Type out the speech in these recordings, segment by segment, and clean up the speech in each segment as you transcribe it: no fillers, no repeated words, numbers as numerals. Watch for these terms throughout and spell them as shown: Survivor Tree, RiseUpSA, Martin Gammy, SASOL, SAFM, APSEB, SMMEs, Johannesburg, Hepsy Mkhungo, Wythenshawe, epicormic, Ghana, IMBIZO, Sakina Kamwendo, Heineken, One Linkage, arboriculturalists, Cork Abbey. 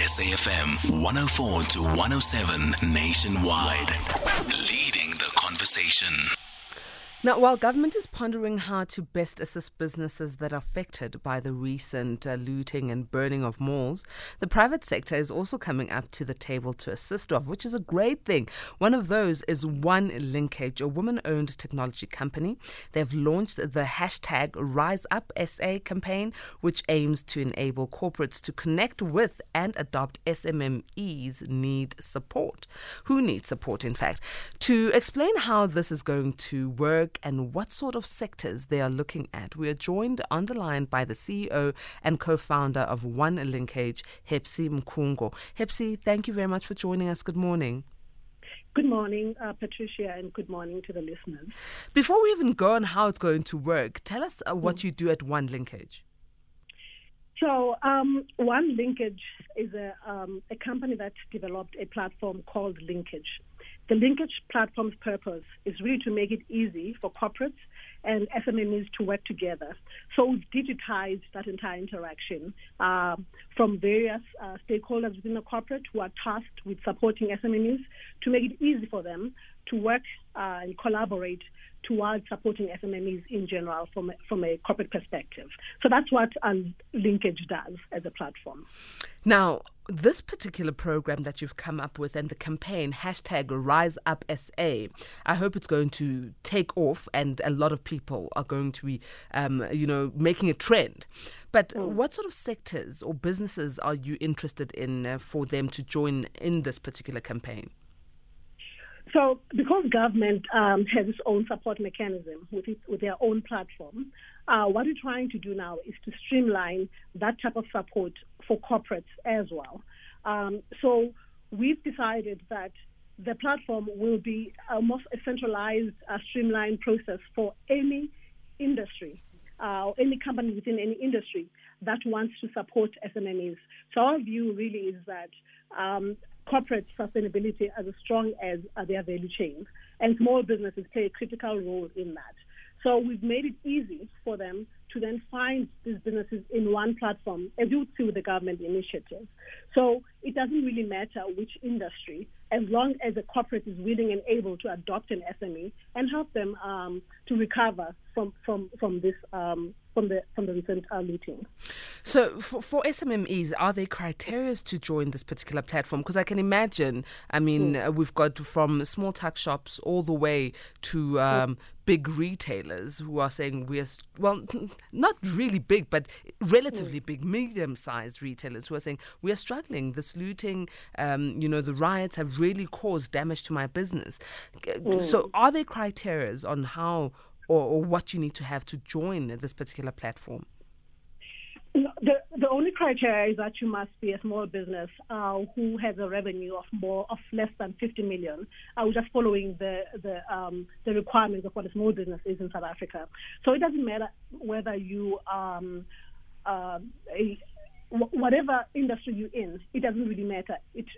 SAFM 104 to 107 nationwide, leading the conversation. Now, while government is pondering how to best assist businesses that are affected by the recent looting and burning of malls, the private sector is also coming up to the table to assist with, which is a great thing. One of those is One Linkage, a woman-owned technology company. They've launched the hashtag RiseUpSA campaign, which aims to enable corporates to connect with and adopt SMMEs who need support, in fact. To explain how this is going to work, and what sort of sectors they are looking at, we are joined on the line by the CEO and co-founder of One Linkage, Hepsy Mkhungo. Hepsy, thank you very much for joining us. Good morning. Good morning, Patricia, and good morning to the listeners. Before we even go on how it's going to work, tell us what you do at One Linkage. So One Linkage is a company that developed a platform called Linkage. The Linkage platform's purpose is really to make it easy for corporates and SMMEs to work together. So we've digitized that entire interaction from various stakeholders within the corporate who are tasked with supporting SMMEs to make it easy for them to work and collaborate towards supporting SMMEs in general from a corporate perspective. So that's what Linkage does as a platform. Now, this particular program that you've come up with and the campaign, hashtag RiseUpSA, I hope it's going to take off and a lot of people are going to be, making a trend. But what sort of sectors or businesses are you interested in for them to join in this particular campaign? So because government has its own support mechanism with their own platform, what we're trying to do now is to streamline that type of support for corporates as well. So we've decided that the platform will be almost a centralized, streamlined process for any industry, any company within any industry that wants to support SMMEs. So our view really is that corporate sustainability is as strong as their value chain, and small businesses play a critical role in that. So we've made it easy for them to then find these businesses in one platform, as you would see with the government initiative. So it doesn't really matter which industry, as long as a corporate is willing and able to adopt an SME and help them to recover from the recent looting. So for SMMEs, are there criteria to join this particular platform? Because I can imagine, we've got from small tuck shops all the way to big retailers who are saying not really big, but relatively big, medium-sized retailers who are saying, we are struggling. This looting, the riots have really caused damage to my business. So are there criteria on how or what you need to have to join this particular platform? The only criteria is that you must be a small business who has a revenue of less than 50 million. We're just following the requirements of what a small business is in South Africa. So it doesn't matter whether you whatever industry you're in, it doesn't really matter.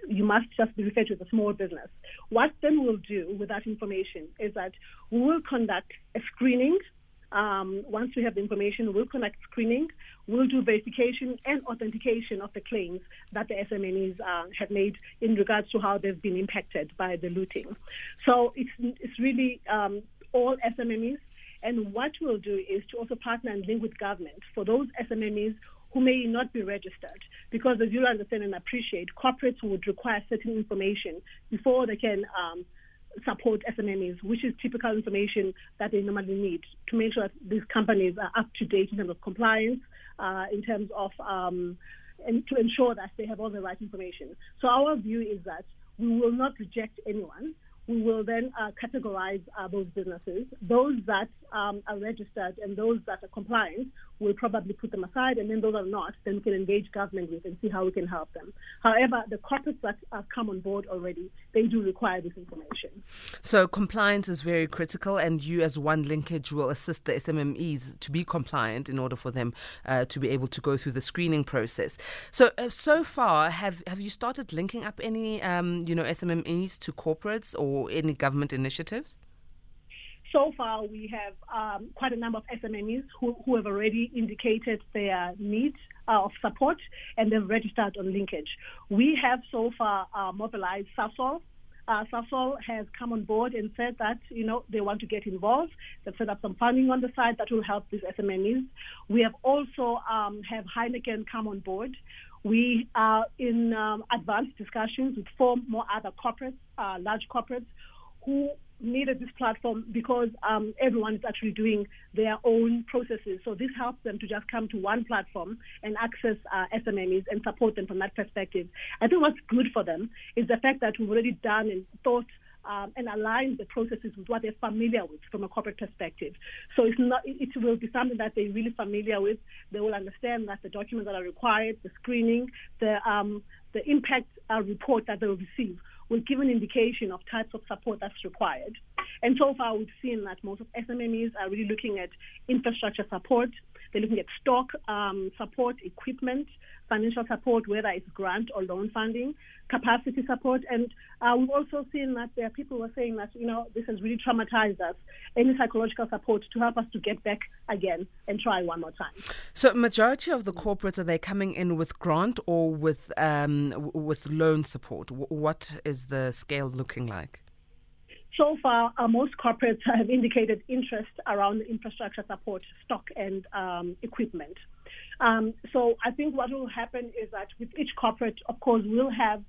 You must just be referred to as a small business. What then we'll do with that information is that we will conduct a screening. Once we have the information, we'll conduct screening. We'll do verification and authentication of the claims that the SMMEs have made in regards to how they've been impacted by the looting. So it's really all SMMEs. And what we'll do is to also partner and link with government for those SMMEs who may not be registered, because as you understand and appreciate, corporates would require certain information before they can support SMMEs, which is typical information that they normally need to make sure that these companies are up to date in terms of compliance, in terms of and to ensure that they have all the right information. So our view is that we will not reject anyone. We will then categorize those businesses. Those that are registered and those that are compliant, we'll probably put them aside, and then those are not, then we can engage government with and see how we can help them. However, the corporates that have come on board already, they do require this information. So compliance is very critical, and you as One Linkage will assist the SMMEs to be compliant in order for them to be able to go through the screening process. So so far, have you started linking up any SMMEs to corporates or any government initiatives? So far, we have quite a number of SMMEs who have already indicated their needs of support, and they've registered on Linkage. We have so far mobilized SASOL. SASOL has come on board and said that, you know, they want to get involved. They've set up some funding on the side that will help these SMMEs. We have also have Heineken come on board. We are in advanced discussions with 4 more other corporates, large corporates, who needed this platform because everyone is actually doing their own processes. So this helps them to just come to one platform and access SMMEs and support them from that perspective. I think what's good for them is the fact that we've already done and thought and align the processes with what they're familiar with from a corporate perspective. So it's not, it will be something that they're really familiar with. They will understand that the documents that are required, the screening, the impact report that they will receive will give an indication of types of support that's required. And so far, we've seen that most of SMMEs are really looking at infrastructure support. They're looking at stock support, equipment, financial support, whether it's grant or loan funding, capacity support. And we've also seen that there are people who are saying that, you know, this has really traumatized us. Any psychological support to help us to get back again and try one more time. So majority of the corporates, are they coming in with grant or with loan support? What is the scale looking like? So far, most corporates have indicated interest around infrastructure support, stock, and equipment. So I think what will happen is that with each corporate, of course, we'll have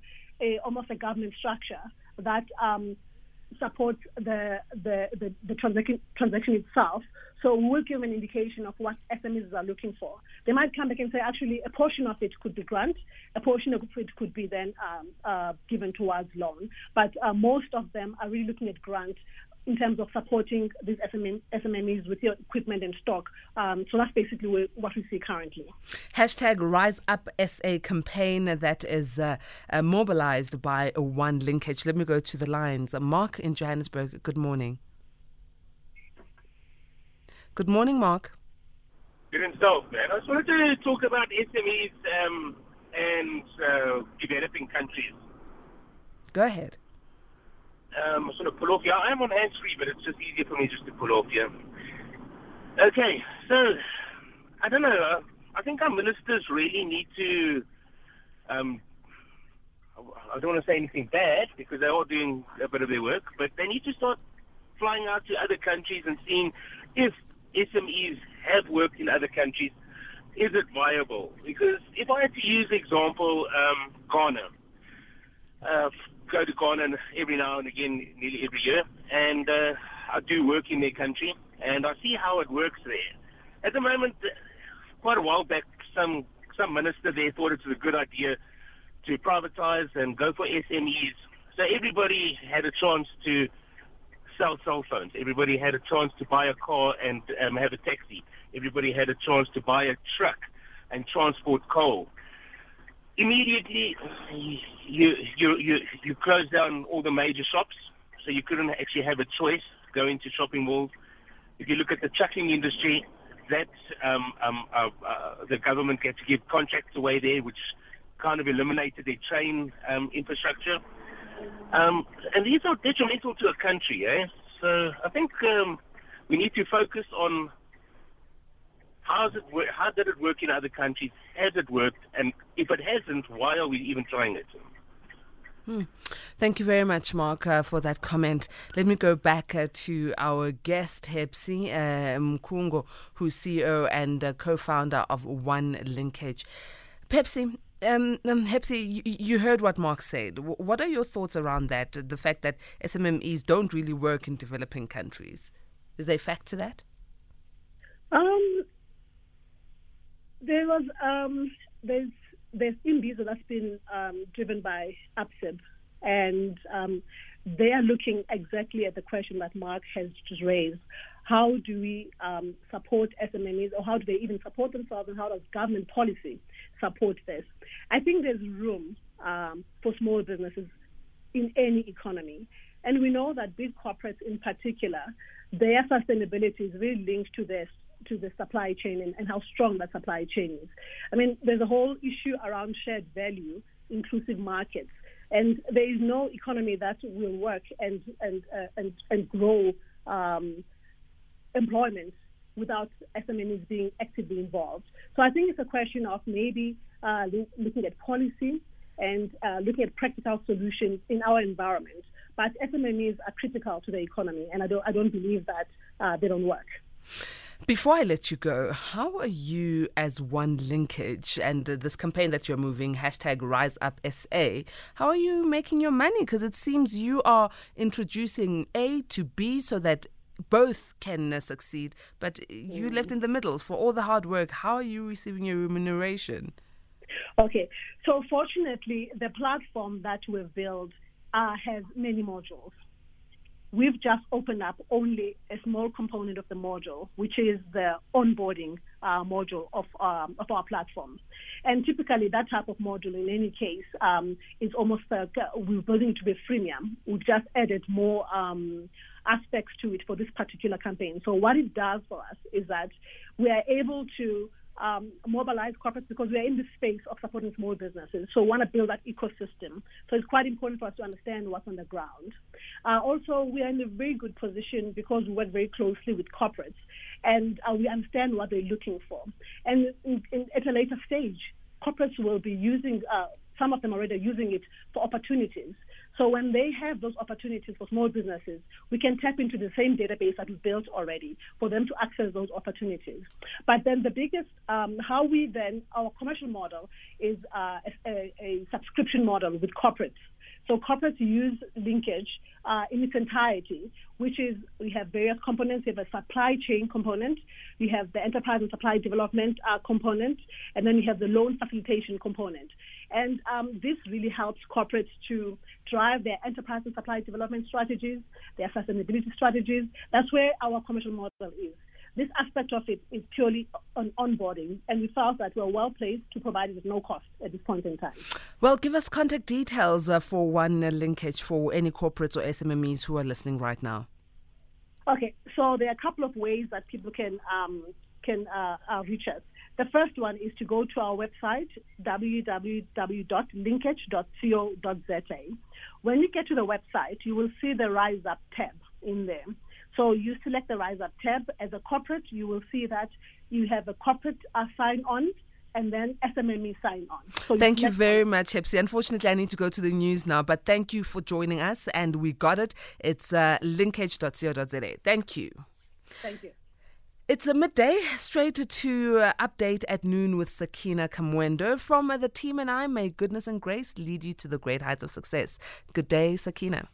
almost a governance structure that supports the transaction itself. So we'll give an indication of what SMEs are looking for. They might come back and say, actually, a portion of it could be grant, a portion of it could be then given towards loan. But most of them are really looking at grant in terms of supporting these SMMEs with your equipment and stock. So that's basically what we see currently. Hashtag RiseUpSA campaign that is mobilized by One Linkage. Let me go to the lines. Mark in Johannesburg, good morning. Good morning, Mark. Good and so, man. I just wanted to talk about SMEs and developing countries. Go ahead. Sort of pull off here. I am on hands-free, but it's just easier for me just to pull off here. Okay, so I don't know. I think our ministers really need to. I don't want to say anything bad because they're all doing a bit of their work, but they need to start flying out to other countries and seeing if SMEs have worked in other countries. Is it viable? Because if I had to use example, Ghana. Go to Ghana and every now and again, nearly every year, and I do work in their country, and I see how it works there. At the moment, quite a while back, some minister there thought it was a good idea to privatize and go for SMEs. So everybody had a chance to sell cell phones. Everybody had a chance to buy a car and have a taxi. Everybody had a chance to buy a truck and transport coal. Immediately, you closed down all the major shops, so you couldn't actually have a choice going to shopping malls. If you look at the trucking industry, that the government had to give contracts away there, which kind of eliminated their train infrastructure. And these are detrimental to a country, eh? So I think we need to focus on how did it work in other countries? Has it worked? And if it hasn't, why are we even trying it? Thank you very much, Mark, for that comment. Let me go back to our guest, Hepsy Mkhungo, who's CEO and co-founder of One Linkage. Hepsy, you heard what Mark said. What are your thoughts around that, the fact that SMMEs don't really work in developing countries? Is there a fact to that? There was there's IMBIZO that's been driven by APSEB, and they are looking exactly at the question that Mark has just raised. How do we support SMMEs, or how do they even support themselves, and how does government policy support this? I think there's room for small businesses in any economy. And we know that big corporates in particular, their sustainability is really linked to this, to the supply chain and how strong that supply chain is. I mean, there's a whole issue around shared value, inclusive markets, and there is no economy that will work and grow employment without SMMEs being actively involved. So I think it's a question of maybe looking at policy and looking at practical solutions in our environment. But SMMEs are critical to the economy, and I don't believe that they don't work. Before I let you go, how are you as One Linkage and this campaign that you're moving, #RiseUpSA, how are you making your money? Because it seems you are introducing A to B so that both can succeed, but you left in the middle. For all the hard work, how are you receiving your remuneration? Okay, so fortunately, the platform that we've built has many modules. We've just opened up only a small component of the module, which is the onboarding module of our platform. And typically that type of module, in any case, is almost like we're building it to be freemium. We've just added more aspects to it for this particular campaign. So what it does for us is that we are able to mobilize corporates, because we are in the space of supporting small businesses, so we want to build that ecosystem. So it's quite important for us to understand what's on the ground. Also, we are in a very good position because we work very closely with corporates, and we understand what they're looking for. And at a later stage, corporates will be using, some of them already are using it for opportunities. So when they have those opportunities for small businesses, we can tap into the same database that we built already for them to access those opportunities. But then the biggest, our commercial model is a subscription model with corporates. So corporates use Linkage in its entirety, which is we have various components. You have a supply chain component, you have the enterprise and supply development component, and then you have the loan facilitation component. And this really helps corporates to drive their enterprise and supply development strategies, their sustainability strategies. That's where our commercial model is. This aspect of it is purely on onboarding, and we felt that we're well placed to provide it at no cost at this point in time. Well, give us contact details for One Linkage for any corporates or SMMEs who are listening right now. Okay, so there are a couple of ways that people can reach us. The first one is to go to our website, www.linkage.co.za. When you get to the website, you will see the Rise Up tab in there. So you select the Rise Up tab. As a corporate, you will see that you have a corporate sign-on and then SMME sign-on. So thank you very much, Hepsy. Unfortunately, I need to go to the news now, but thank you for joining us, and we got it. It's linkage.co.za. Thank you. Thank you. It's a midday, straight to Update at Noon with Sakina Kamwendo. From the team and I, may goodness and grace lead you to the great heights of success. Good day, Sakina.